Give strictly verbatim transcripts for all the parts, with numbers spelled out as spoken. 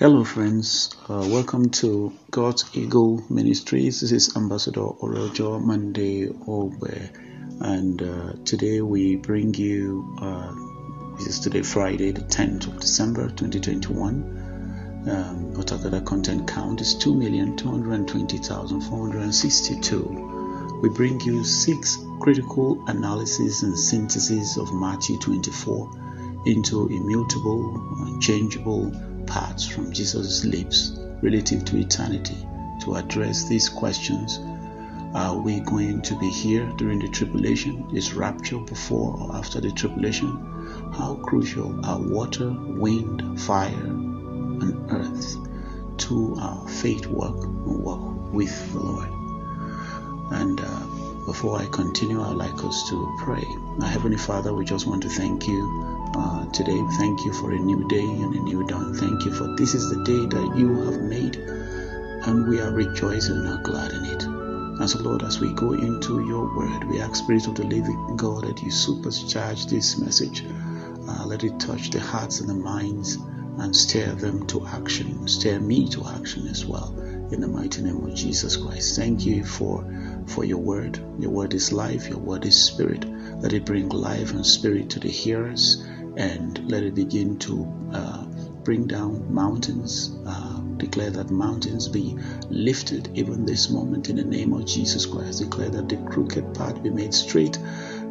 Hello friends, uh, welcome to God's Eagle Ministries. This is Ambassador Orel Joe Monday Obe, and uh, today we bring you, uh, this is today Friday the tenth of December twenty twenty-one, um, atakada content count is two million two hundred twenty thousand four hundred sixty-two. We bring you six critical analysis and synthesis of Matthew twenty-four into immutable, unchangeable parts from Jesus' lips relative to eternity. To address these questions, are we going to be here during the tribulation? Is rapture before or after the tribulation? How crucial are water, wind, fire, and earth to our faith work and walk with the Lord? And uh, before I continue, I'd like us to pray. Now, Heavenly Father, we just want to thank you. Uh, today, thank you for a new day and a new dawn. Thank you for this is the day that you have made, and we are rejoicing and are glad in it. And so, Lord, as we go into your word, we ask, Spirit of the living God, that you supercharge this message. Uh, let it touch the hearts and the minds and stir them to action. Stir me to action as well, in the mighty name of Jesus Christ. Thank you for, for your word. Your word is life. Your word is spirit. Let it bring life and spirit to the hearers. And let it begin to uh, bring down mountains. Uh, declare that mountains be lifted even this moment in the name of Jesus Christ. Declare that the crooked path be made straight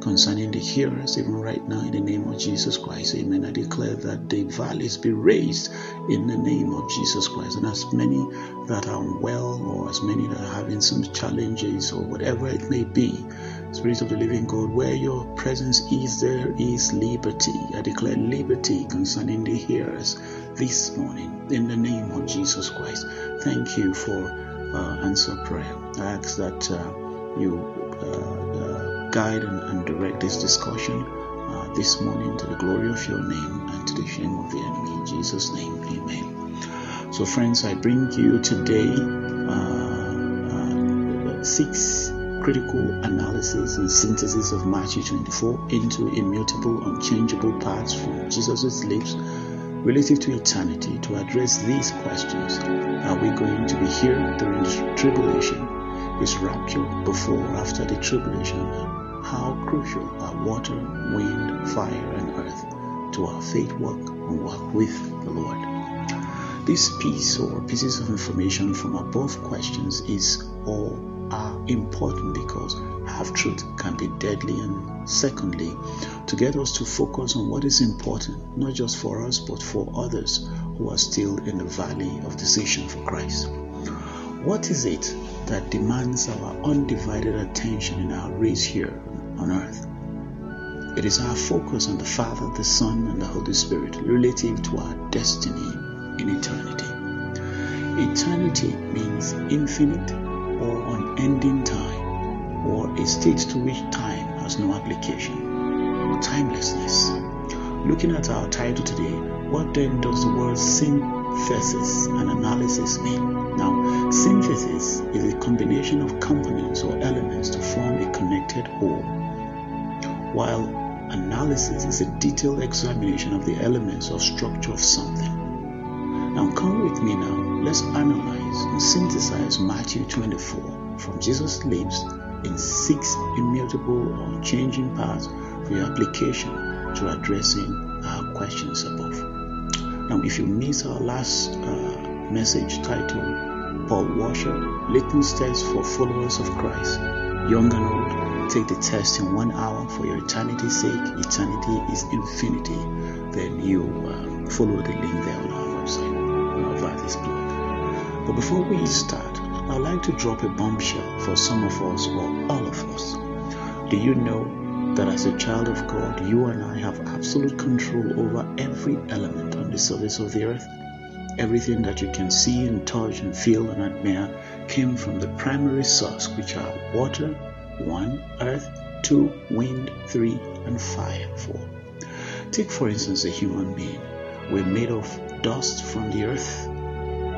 concerning the hearers even right now in the name of Jesus Christ. Amen. I declare that the valleys be raised in the name of Jesus Christ. And as many that are unwell or as many that are having some challenges or whatever it may be, Spirit of the living God, where your presence is, there is liberty. I declare liberty concerning the hearers this morning in the name of Jesus Christ. Thank you for uh, answer prayer. I ask that uh, you uh, uh, guide and, and direct this discussion uh, this morning to the glory of your name and to the shame of the enemy. In Jesus' name, amen. So friends, I bring you today uh, uh, six critical analysis and synthesis of Matthew twenty-four into immutable, unchangeable parts from Jesus' lips relative to eternity. To address these questions, are we going to be here during the tribulation? Is rapture before or after the tribulation? How crucial are water, wind, fire, and earth to our faith work and walk with the Lord? This piece or pieces of information from above questions is all are important because half-truth can be deadly, and secondly, to get us to focus on what is important, not just for us but for others who are still in the valley of decision for Christ. What is it that demands our undivided attention in our race here on earth? It is our focus on the Father, the Son, and the Holy Spirit relative to our destiny in eternity. Eternity means infinite, or unending time, or a state to which time has no application, timelessness. Looking at our title today, what then does the word synthesis and analysis mean? Now, synthesis is a combination of components or elements to form a connected whole, while analysis is a detailed examination of the elements or structure of something. Now come with me now, let's analyze and synthesize Matthew twenty-four from Jesus' lips in six immutable or changing parts for your application to addressing our questions above. Now if you miss our last uh, message titled Paul Washer, Little Steps for Followers of Christ, Young and Old, take the test in one hour for your eternity's sake, eternity is infinity, then you uh, follow the link there on our website. But before we start, I'd like to drop a bombshell for some of us or all of us. Do you know that as a child of God, you and I have absolute control over every element on the surface of the earth? Everything that you can see and touch and feel and admire came from the primary source, which are water, one, earth, two, wind, three, and fire, four. Take for instance a human being. We're made of dust from the earth.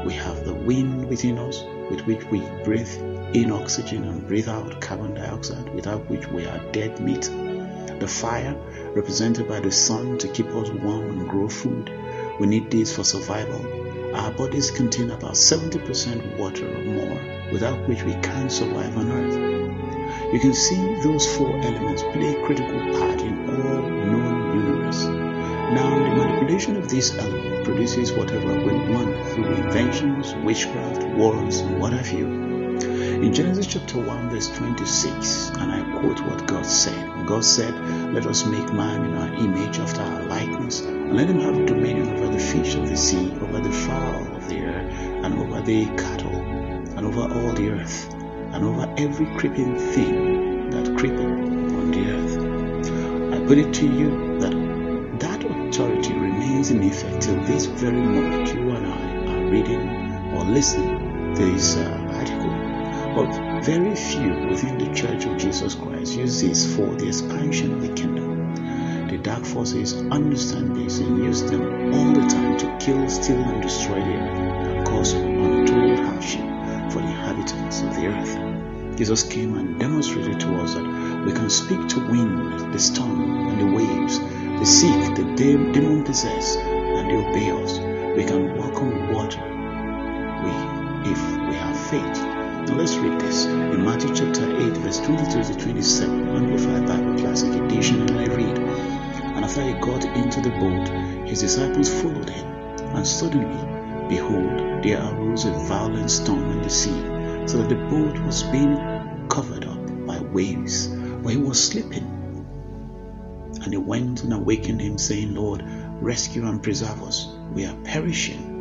We have the wind within us, with which we breathe in oxygen and breathe out carbon dioxide, without which we are dead meat. The fire, represented by the sun to keep us warm and grow food. We need these for survival. Our bodies contain about seventy percent water or more, without which we can't survive on Earth. You can see those four elements play a critical part in all known universe. Now, the manipulation of these elements produces whatever went wrong through inventions, witchcraft, wars, and what have you. In Genesis chapter one, verse twenty-six, and I quote what God said. God said, "Let us make man in our image, after our likeness, and let him have dominion over the fish of the sea, over the fowl of the air, and over the cattle, and over all the earth, and over every creeping thing that creepeth on the earth." I put it to you that that authority remains in effect till this very moment you and I are reading or listening to this uh, article. But very few within the Church of Jesus Christ use this for the expansion of the kingdom. The dark forces understand this and use them all the time to kill, steal, and destroy the earth and cause untold hardship for the inhabitants of the earth. Jesus came and demonstrated to us that we can speak to wind, the storm, and the waves, the sick, the demon possessed, and they obey us. We can walk on water we, if we have faith. Now let's read this in Matthew chapter eight, verse twenty-three to twenty-seven, Amplified Bible Classic Edition, and I read, "And after he got into the boat, his disciples followed him, and suddenly, behold, there arose a violent storm in the sea, so that the boat was being covered up by waves, but he was sleeping. And they went and awakened him, saying, Lord, rescue and preserve us, we are perishing.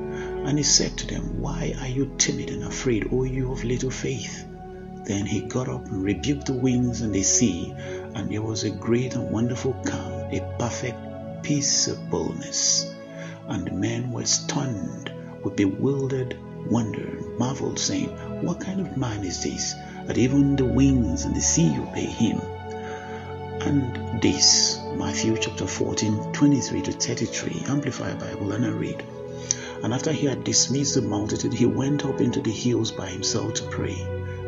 And he said to them, Why are you timid and afraid, O you of little faith? Then he got up and rebuked the winds and the sea, and there was a great and wonderful calm, a perfect peaceableness. And the men were stunned with bewildered wonder, and marveled, saying, What kind of man is this, that even the winds and the sea obey him? And this," Matthew chapter fourteen, twenty-three to thirty-three, Amplified Bible, and I read, "And after he had dismissed the multitude, he went up into the hills by himself to pray.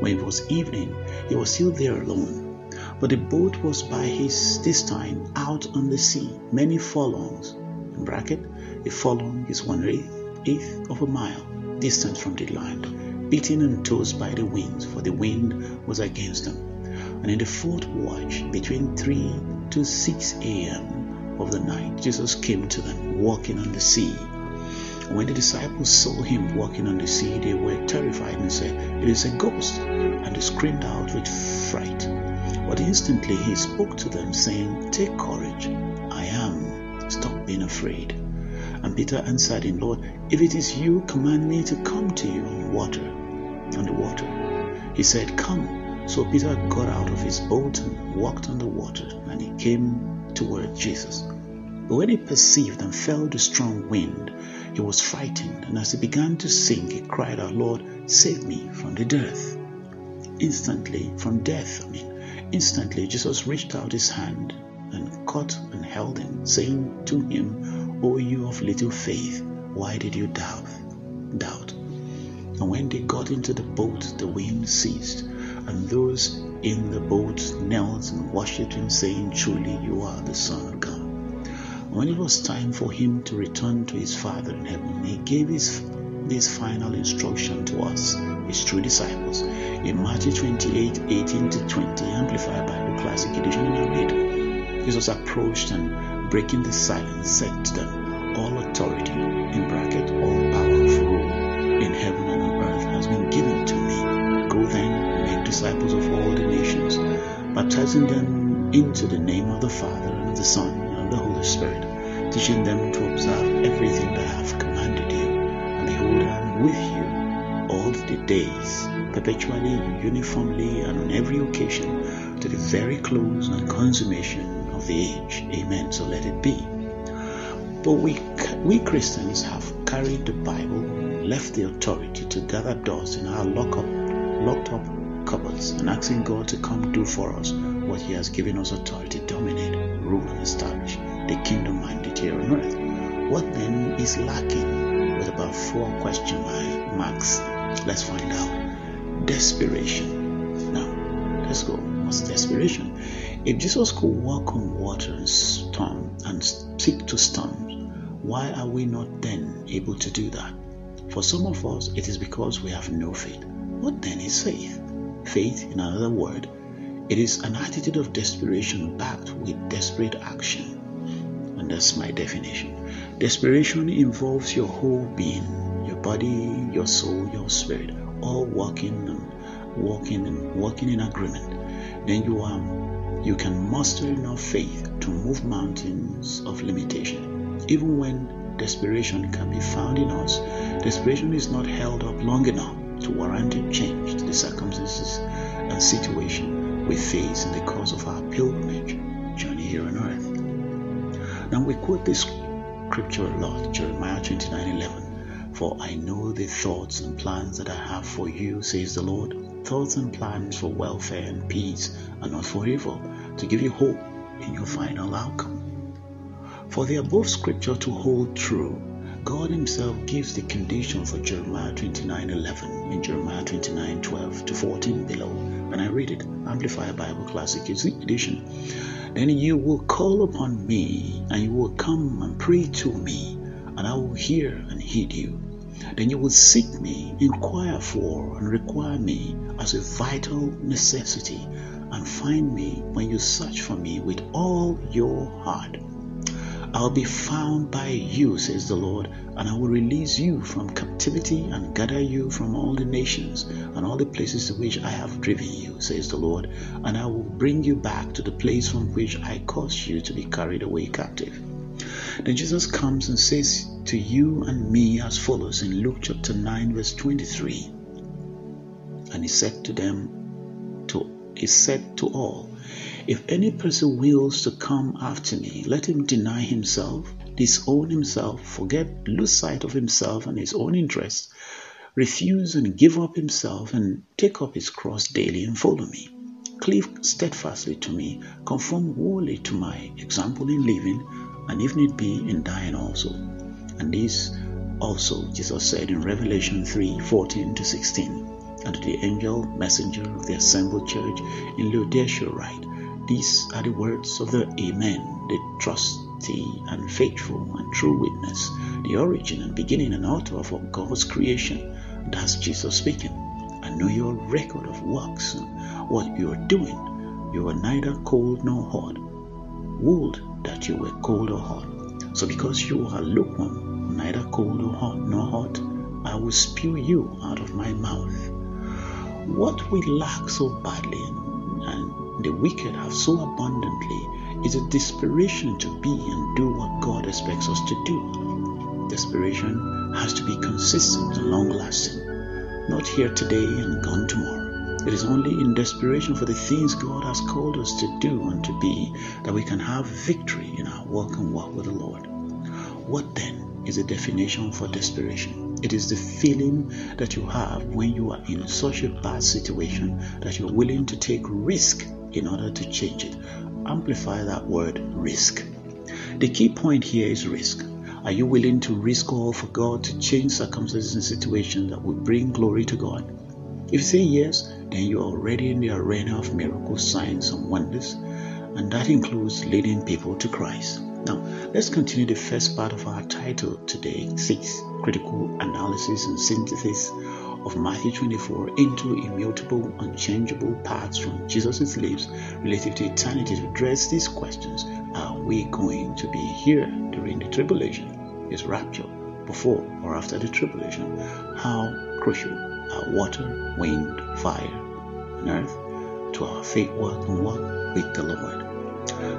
When it was evening, he was still there alone. But the boat was by his this time out on the sea, many furlongs," in bracket, a furlong is one-eighth of a mile, distant from the land, "beaten and tossed by the winds, for the wind was against them. And in the fourth watch, between three to six a m of the night, Jesus came to them, walking on the sea. When the disciples saw him walking on the sea, they were terrified and said, It is a ghost, and they screamed out with fright. But instantly he spoke to them, saying, Take courage, I am, stop being afraid. And Peter answered him, Lord, if it is you, command me to come to you on water, on the water. He said, Come. So Peter got out of his boat and walked on the water, and he came toward Jesus. But when he perceived and felt the strong wind, he was frightened, and as he began to sink, he cried out, Lord, save me from the death. Instantly, from death, I mean, instantly Jesus reached out his hand and caught and held him, saying to him, O you of little faith, why did you doubt? Doubt. And when they got into the boat, the wind ceased, and those in the boat knelt and worshipped him, saying, Truly you are the Son of God. When it was time for him to return to his Father in heaven, he gave his, this final instruction to us, his true disciples, in Matthew twenty-eight, eighteen to twenty, Amplified Bible Classic Edition, and I read, Jesus approached and, breaking the silence, said to them, All authority, in bracket, all power of rule, in heaven and on earth has been given to me. Go then and make disciples of all the nations, baptizing them into the name of the Father and of the Son, the Holy Spirit, teaching them to observe everything that I have commanded you. And behold, I am with you all the days, perpetually, uniformly, and on every occasion, to the very close and consummation of the age. Amen. So let it be." But we we Christians have carried the Bible, left the authority to gather dust in our lock up, locked up cupboards, and asking God to come do for us what He has given us authority to dominate, rule, and establish the kingdom mandate here on earth. What then is lacking? With about four question marks, let's find out. Desperation. Now, let's go. What's desperation? If Jesus could walk on water and storm and speak to storms, Why are we not then able to do that? For some of us, it is because we have no faith. What then is faith? Faith, in another word, it is an attitude of desperation backed with desperate action. And that's my definition. Desperation involves your whole being, your body, your soul, your spirit, all working and working and working in agreement. Then you are, you can muster enough faith to move mountains of limitation. Even when desperation can be found in us, desperation is not held up long enough to warrant a change to the circumstances and situation we face in the course of our pilgrimage journey here on earth. Now we quote this scripture a lot, Jeremiah twenty-nine eleven. For I know the thoughts and plans that I have for you, says the Lord, thoughts and plans for welfare and peace, and not for evil, to give you hope in your final outcome. For the above scripture to hold true, God himself gives the condition for Jeremiah twenty-nine eleven in Jeremiah twenty-nine twelve to fourteen below. And I read it, Amplified Bible Classic Edition. Then you will call upon me, and you will come and pray to me, and I will hear and heed you. Then you will seek me, inquire for, and require me as a vital necessity, and find me when you search for me with all your heart. I'll be found by you, says the Lord, and I will release you from captivity and gather you from all the nations and all the places to which I have driven you, says the Lord, and I will bring you back to the place from which I caused you to be carried away captive. Then Jesus comes and says to you and me as follows in Luke chapter nine verse twenty-three, and he said to them, to, he said to all, if any person wills to come after me, let him deny himself, disown himself, forget, lose sight of himself and his own interests, refuse and give up himself, and take up his cross daily and follow me. Cleave steadfastly to me, conform wholly to my example in living, and if need be, in dying also. And this also Jesus said in Revelation three fourteen to sixteen, and to the angel messenger of the assembled church in Laodicea write, these are the words of the Amen, the trusty and faithful and true witness, the origin and beginning and author of God's creation. That's Jesus speaking. I know your record of works and what you are doing. You are neither cold nor hot. Would that you were cold or hot. So because you are lukewarm, neither cold or hot, nor hot, I will spew you out of my mouth. What we lack so badly and the wicked have so abundantly is a desperation to be and do what God expects us to do. Desperation has to be consistent and long-lasting, not here today and gone tomorrow. It is only in desperation for the things God has called us to do and to be that we can have victory in our walk and walk with the Lord. What then is the definition for desperation? It is the feeling that you have when you are in such a bad situation that you're willing to take risk in order to change it. Amplify that word, risk. The key point here is risk. Are you willing to risk all for God to change circumstances and situations that will bring glory to God? If you say yes, then you're already in the arena of miracles, signs, and wonders, and that includes leading people to Christ. Now, let's continue the first part of our title today, six, Critical Analysis and Synthesis of Matthew twenty-four into Immutable, Unchangeable Parts from Jesus' Lips Relative to Eternity to address these questions. Are we going to be here during the tribulation? Is rapture before or after the tribulation? How crucial are water, wind, fire, and earth to our faith work and walk with the Lord?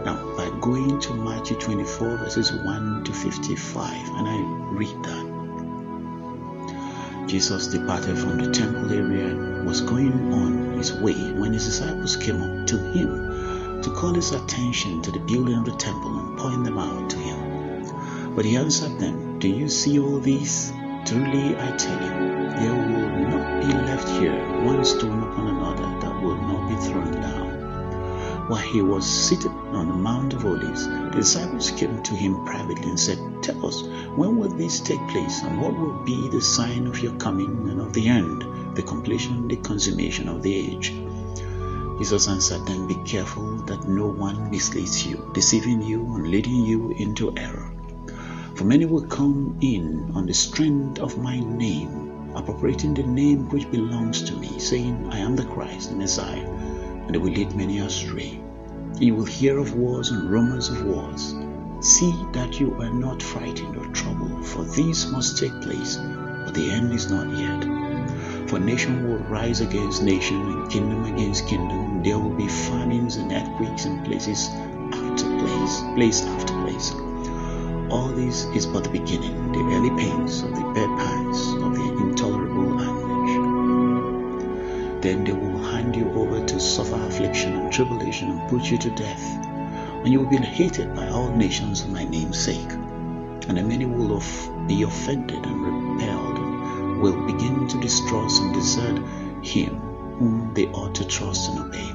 Now, by going to Matthew twenty-four, verses one to fifty-five, and I read that. Jesus departed from the temple area and was going on his way when his disciples came up to him to call his attention to the building of the temple and point them out to him. But he answered them, do you see all these? Truly I tell you, there will not be left here one stone upon another that will not be thrown down. While he was seated on the Mount of Olives, the disciples came to him privately and said, tell us, when will this take place, and what will be the sign of your coming and of the end, the completion, the consummation of the age? Jesus answered them, be careful that no one misleads you, deceiving you and leading you into error. For many will come in on the strength of my name, appropriating the name which belongs to me, saying, I am the Christ, the Messiah, and they will lead many astray. And you will hear of wars and rumors of wars. See that you are not frightened or troubled, for these must take place, but the end is not yet. For nation will rise against nation, and kingdom against kingdom. There will be famines and earthquakes in places after place, place after place. All this is but the beginning, the early pains of the pangs of the intolerable anguish. Then they will hand you over to suffer affliction and tribulation and put you to death. And you will be hated by all nations for my name's sake. And the many will be offended and repelled, and will begin to distrust and desert him whom they ought to trust and obey,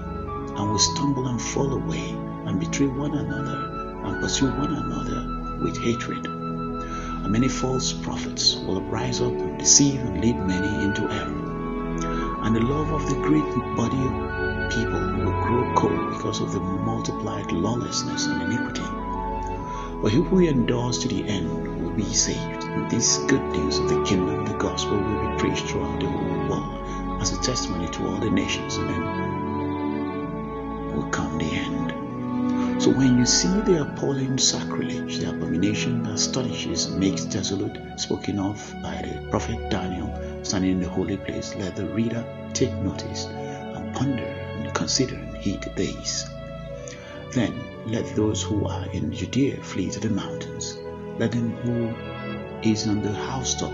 and will stumble and fall away, and betray one another, and pursue one another with hatred. And many false prophets will rise up and deceive and lead many into error. And the love of the great body of people will grow cold because of the multiplied lawlessness and iniquity. But he who endures to the end will be saved. And this good news of the kingdom, the gospel, will be preached throughout the whole world as a testimony to all the nations, and then will come the end. So when you see the appalling sacrilege, the abomination that astonishes, makes desolate, spoken of by the prophet Daniel, standing in the holy place, let the reader take notice and ponder. Consider and heed these. Then let those who are in Judea flee to the mountains. Let him who is on the housetop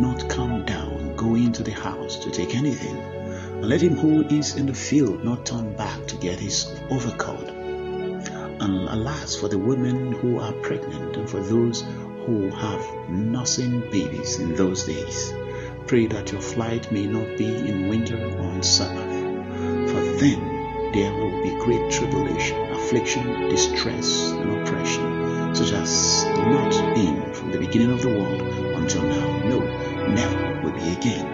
not come down, go into the house to take anything. And let him who is in the field not turn back to get his overcoat. And alas for the women who are pregnant, and for those who have nursing babies in those days. Pray that your flight may not be in winter or in summer. Then there will be great tribulation, affliction, distress, and oppression, such as not been from the beginning of the world until now, no, never will be again.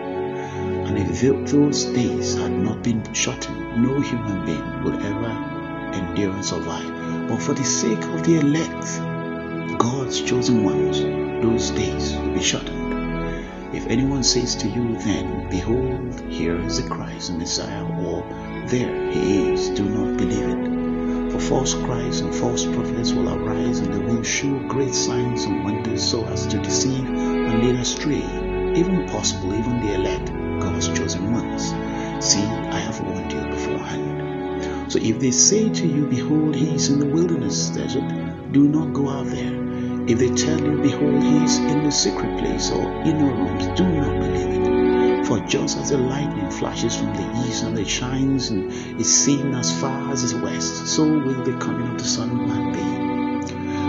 And if those days had not been shortened, no human being would ever endure and survive. But for the sake of the elect, God's chosen ones, those days will be shortened. If anyone says to you then, behold, here is the Christ, the Messiah, or there he is, do not believe it. For false Christs and false prophets will arise, and they will show great signs and wonders so as to deceive and lead astray, even possible, even the elect, God's chosen ones. See, I have warned you beforehand. So if they say to you, behold, he is in the wilderness desert, do not go out there. If they tell you, behold, he is in the secret place or inner rooms, do not believe it. For just as the lightning flashes from the east and it shines and is seen as far as the west, so will the coming of the Son of Man be.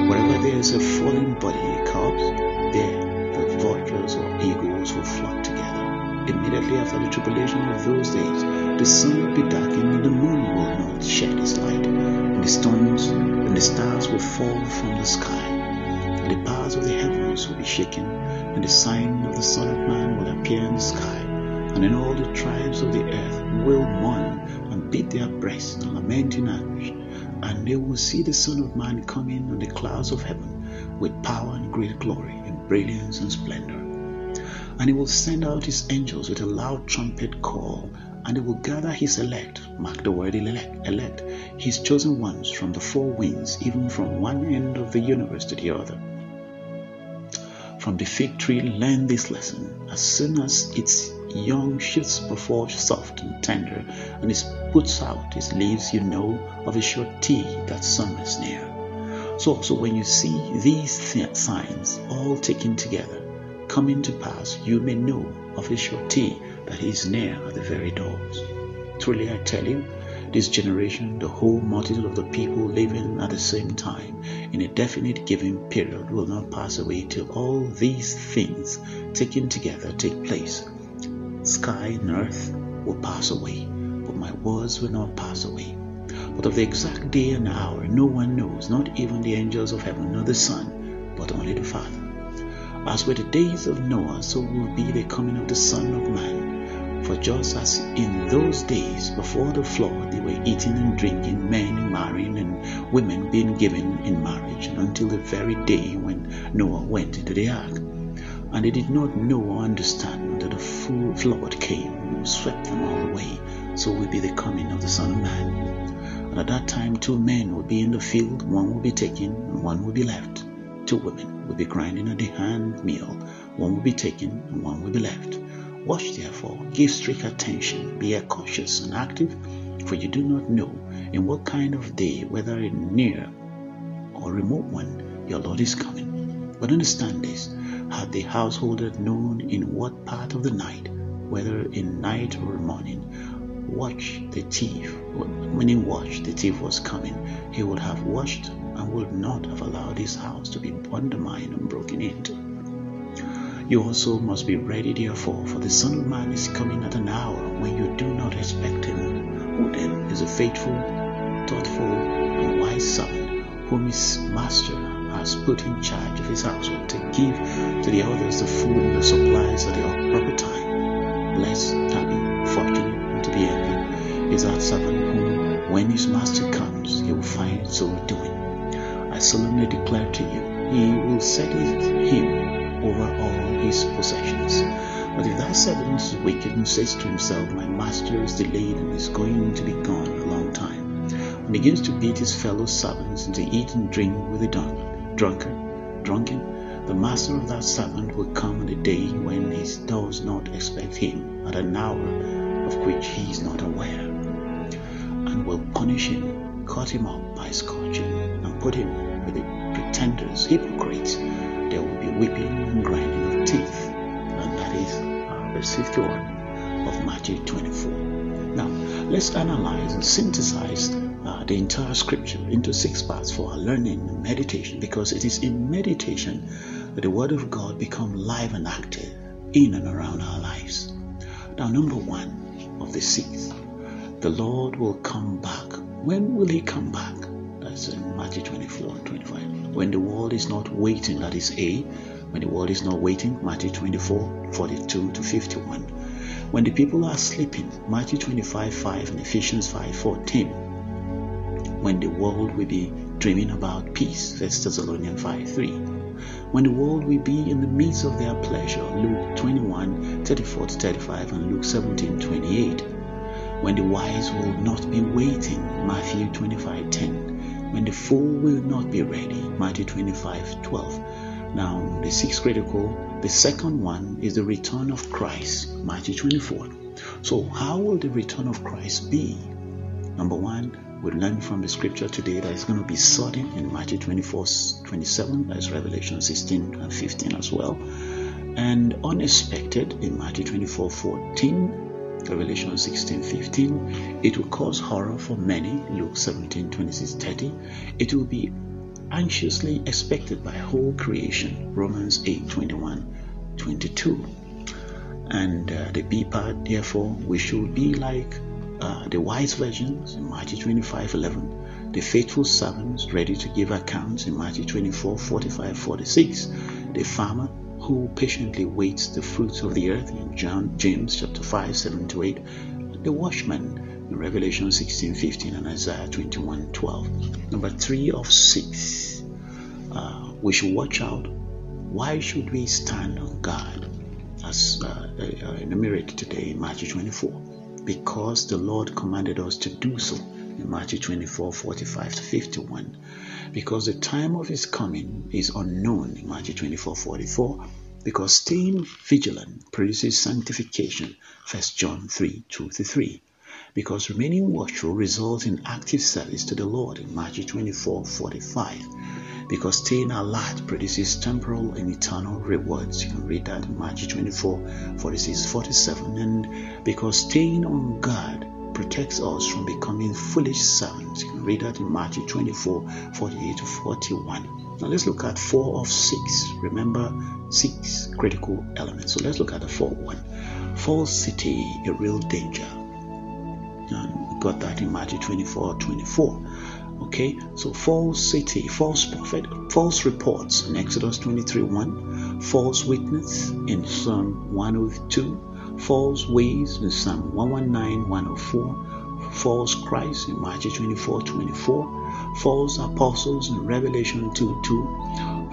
Wherever there is a fallen body, a corpse, there the vultures or eagles will flock together. Immediately after the tribulation of those days, the sun will be darkened, and the moon will not shed its light, and the stones and the stars will fall from the sky. The powers of the heavens will be shaken, and the sign of the Son of Man will appear in the sky, and then all the tribes of the earth will mourn and beat their breasts and lament in anguish, and they will see the Son of Man coming on the clouds of heaven with power and great glory and brilliance and splendor. And he will send out his angels with a loud trumpet call, and he will gather his elect, mark the word elect, elect, his chosen ones from the four winds, even from one end of the universe to the other. From the fig tree, learn this lesson. As soon as its young shoots before soft and tender, and it puts out its leaves, you know of a sure tea that summer is near. So also when you see these th- signs all taken together coming to pass, you may know of a sure tea that is near at the very doors. Truly I tell you, this generation, the whole multitude of the people living at the same time in a definite given period, will not pass away till all these things taken together take place. Sky and earth will pass away, but my words will not pass away. But of the exact day and hour no one knows, not even the angels of heaven nor the Son, but only the Father. As were the days of Noah, so will be the coming of the Son of Man. For just as in those days before the flood, they were eating and drinking, men marrying and women being given in marriage, until the very day when Noah went into the ark. And they did not know or understand that a full flood came and swept them all away. So will be the coming of the Son of Man. And at that time two men will be in the field, one will be taken and one will be left. Two women will be grinding at the hand mill, one will be taken and one will be left. Watch therefore, give strict attention, be cautious and active, for you do not know in what kind of day, whether a near or remote one, your Lord is coming. But understand this, had the householder known in what part of the night, whether in night or morning, watch the thief, when he watched the thief was coming, he would have watched and would not have allowed his house to be undermined and broken into. You also must be ready therefore, for the Son of Man is coming at an hour when you do not expect him. Who then is a faithful, thoughtful, and wise son, whom his master has put in charge of his household to give to the others the food and the supplies at the proper time? Blessed, happy, fortunate, and to be envied is that servant whom, when his master comes, he will find so doing. I solemnly declare to you, he will settle him over all his possessions. But if that servant is wicked and says to himself, my master is delayed and is going to be gone a long time, and begins to beat his fellow servants and to eat and drink with the drunkard, drunken, the master of that servant will come on a day when he does not expect him, at an hour of which he is not aware, and will punish him, cut him up by scourging, and put him with the pretenders, hypocrites. There will be weeping and grinding of teeth. And that is verse fifty-one of Matthew twenty-four. Now, let's analyze and synthesize uh, the entire scripture into six parts for our learning and meditation, because it is in meditation that the Word of God becomes live and active in and around our lives. Now, number one of the six, the Lord will come back. When will he come back? That's in Matthew twenty-four and twenty-five. When the world is not waiting, that is A. When the world is not waiting, Matthew twenty-four, forty-two to fifty-one. When the people are sleeping, Matthew twenty-five, five and Ephesians five, fourteen. When the world will be dreaming about peace, First Thessalonians five, three. When the world will be in the midst of their pleasure, Luke twenty-one, thirty-four to thirty-five and Luke seventeen, twenty-eight. When the wise will not be waiting, Matthew twenty-five, ten. When the fool will not be ready, Matthew twenty-five, twelve. Now, the sixth critical, the second one is the return of Christ, Matthew twenty-four. So, how will the return of Christ be? Number one, we learn from the scripture today that it's going to be sudden in Matthew twenty-four, twenty-seven. That is Revelation sixteen and fifteen as well. And unexpected in Matthew twenty-four, fourteen. Revelation sixteen, fifteen. It will cause horror for many, Luke seventeen, twenty-six, thirty. It will be anxiously expected by whole creation, Romans eight, twenty-one, twenty-two. And uh, the B part, therefore, we should be like uh, the wise virgins in Matthew twenty-five, eleven. The faithful servants ready to give accounts in Matthew twenty-four, forty-five, forty-six. The farmer who patiently waits the fruits of the earth in John, James chapter five, seven to eight, the watchman in Revelation sixteen, fifteen and Isaiah twenty-one, twelve. Number three of six, uh, we should watch out. Why should we stand on guard, as uh, uh, enumerated today in Matthew twenty-four? Because the Lord commanded us to do so in Matthew twenty-four, forty-five to fifty-one. Because the time of his coming is unknown in Matthew twenty-four, forty-four. Because staying vigilant produces sanctification, First John three, two to three. Because remaining watchful results in active service to the Lord in Matthew twenty-four, forty-five. Because staying alert produces temporal and eternal rewards. You can read that in Matthew twenty-four, forty-six, forty-seven. And because staying on guard protects us from becoming foolish servants. You can read that in Matthew twenty-four, forty-eight to forty-one. Now let's look at four of six. Remember, six critical elements. So let's look at the fourth one. Falsity, a real danger. And we got that in Matthew twenty-four, twenty-four. Okay, so falsity, false prophet, false reports in Exodus twenty-three, one. False witness in Psalm one oh two. false ways in Psalm one nineteen, one oh four, false Christ in Matthew twenty-four, twenty-four, false apostles in Revelation two, two,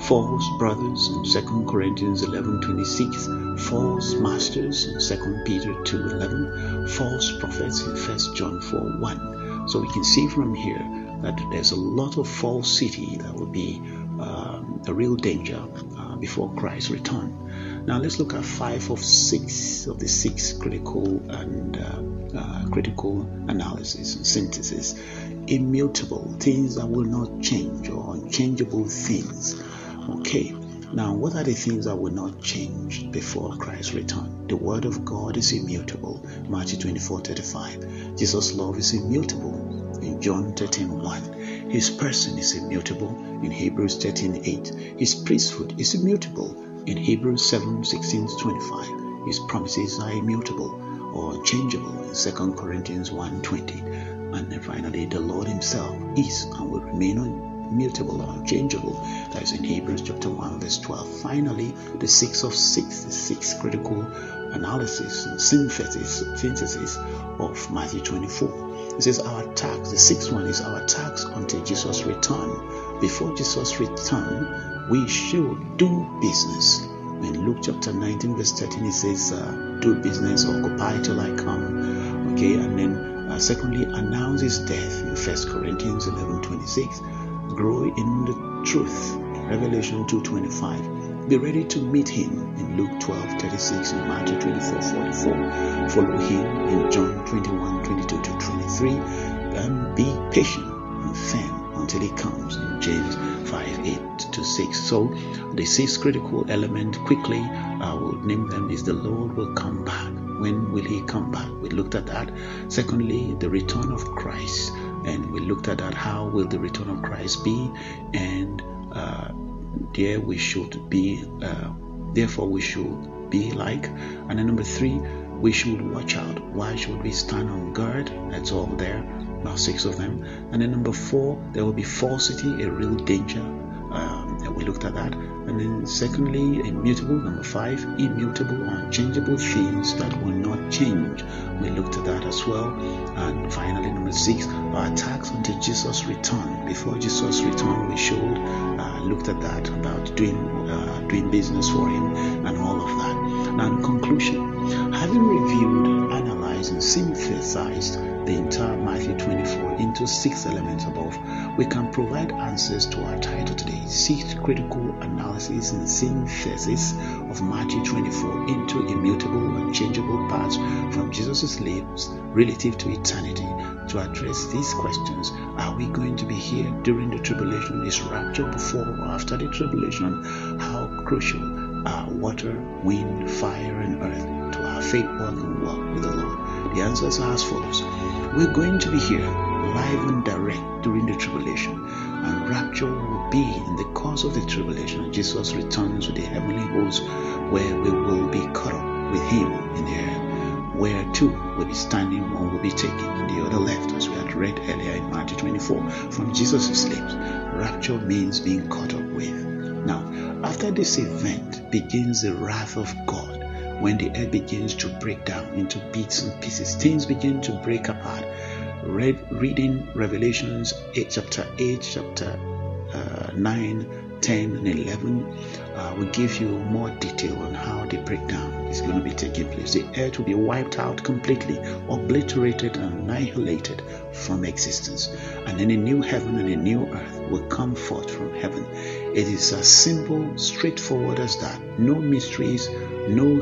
false brothers in Second Corinthians eleven, twenty-six, false masters in Second Peter two, eleven, false prophets in First John four, one. So we can see from here that there's a lot of falsity that will be uh, a real danger uh, before Christ's return. Now let's look at five of six of the six critical and uh, uh, critical analysis and synthesis. Immutable, things that will not change, or unchangeable things. Okay, now what are the things that will not change before Christ's return? The Word of God is immutable, Matthew twenty-four, thirty-five. Jesus' love is immutable, in John thirteen, one. His person is immutable, in Hebrews thirteen, eight. His priesthood is immutable, in Hebrews seven, sixteen, twenty-five. His promises are immutable or unchangeable, in Second Corinthians one, twenty. And then finally, the Lord himself is and will remain immutable or unchangeable, that is in Hebrews chapter one, verse twelve. Finally, the six of six, the six critical analysis and synthesis, synthesis of Matthew twenty-four. It says our tax, the sixth one is our tax until Jesus return. Before Jesus return, we should do business. In Luke chapter nineteen verse thirteen, it says uh, do business, occupy till I come. Okay, and then uh, secondly, announce his death in First Corinthians eleven twenty-six. Grow in the truth, Revelation two twenty-five. Be ready to meet him in Luke twelve thirty-six and Matthew twenty-four forty-four. Follow him in John twenty-one twenty-two to twenty-three. Three, and be patient and firm until he comes in James five, eight to six. So the sixth critical element, quickly I will name them, is the Lord will come back. When will he come back? We looked at that. Secondly, the return of Christ, and we looked at that. How will the return of Christ be? And uh, there we should be uh, therefore we should be like. And then number three, we should watch out. Why should we stand on guard? That's all there, about six of them. And then number four, there will be falsity, a real danger. Um, and we looked at that. And then secondly, immutable, number five, immutable, unchangeable things that will not change. We looked at that as well. And finally, number six, our attacks until Jesus return. Before Jesus return, we should uh, looked at that about doing uh, doing business for him and all of that. Now, in conclusion, having reviewed, analyzed, and synthesized the entire Matthew twenty-four into six elements above, we can provide answers to our title today: Six Critical Analysis and Synthesis of Matthew twenty-four into Immutable and Changeable Parts from Jesus' Lips Relative to Eternity. To address these questions, are we going to be here during the tribulation? Is rapture before or after the tribulation? How crucial are water, wind, fire, and earth to our faith walk and walk with the Lord? The answers are as follows. We're going to be here live and direct during the tribulation, and rapture will be in the course of the tribulation. Jesus returns with the heavenly host, where we will be caught up with him in the air, where two will be standing, one will be taken, and the other left, as we had read earlier in Matthew twenty-four from Jesus' lips. Rapture means being caught up with. Now, after this event begins the wrath of God, when the earth begins to break down into bits and pieces, things begin to break apart. Read, reading Revelations eight, chapter eight, chapter uh, nine, ten, and eleven uh, will give you more detail on how the breakdown is going to be taking place. The earth will be wiped out completely, obliterated and annihilated from existence. And then a new heaven and a new earth will come forth from heaven. It is as simple, straightforward as that. No mysteries, no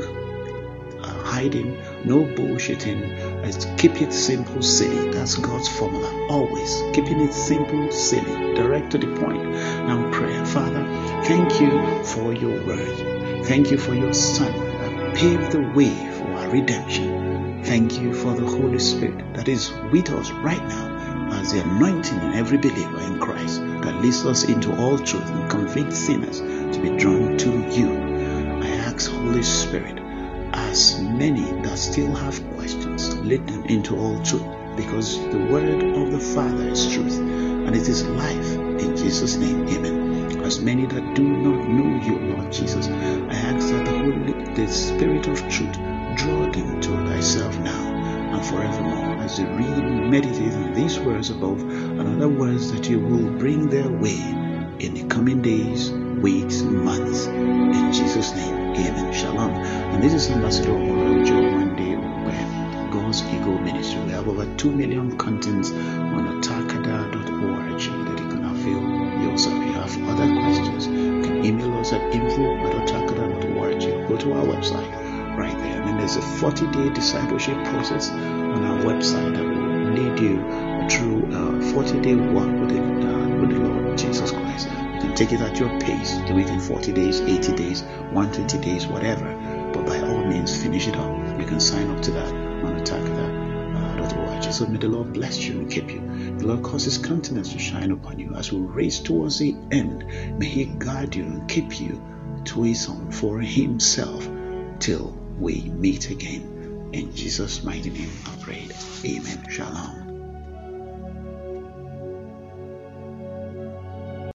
uh, hiding, no bullshitting. It's keep it simple, silly. That's God's formula. Always keeping it simple, silly, direct to the point. Now prayer. Father, thank you for your word. Thank you for your son that paved the way for our redemption. Thank you for the Holy Spirit that is with us right now, as the anointing in every believer in Christ that leads us into all truth and convicts sinners to be drawn to you. I ask, Holy Spirit, as many that still have questions, lead them into all truth, because the word of the Father is truth and it is life. In Jesus' name, amen. As many that do not know you, Lord Jesus, I ask that the Holy the Spirit of truth draw them forevermore, as they read and meditate on these words above and other words that you will bring their way in the coming days, weeks, months. In Jesus' name, amen. Shalom. And this is Ambassador Orel Joe Monday Obe, God's Ego Ministry. We have over two million contents on atakada dot org that you can avail yourself. If you have other questions, you can email us at info at atakada dot org. Go to our website. Right there, and then there's a forty-day discipleship process on our website that will lead you through a forty-day walk with the, uh, with the Lord Jesus Christ. You can take it at your pace, do it in forty days, eighty days, one hundred twenty days, whatever. But by all means, finish it up. You can sign up to that on atakada dot org. So may the Lord bless you and keep you. The Lord cause His countenance to shine upon you as we race towards the end. May He guide you and keep you to His own for Himself till we meet again. In Jesus' mighty name I prayed. Amen. Shalom.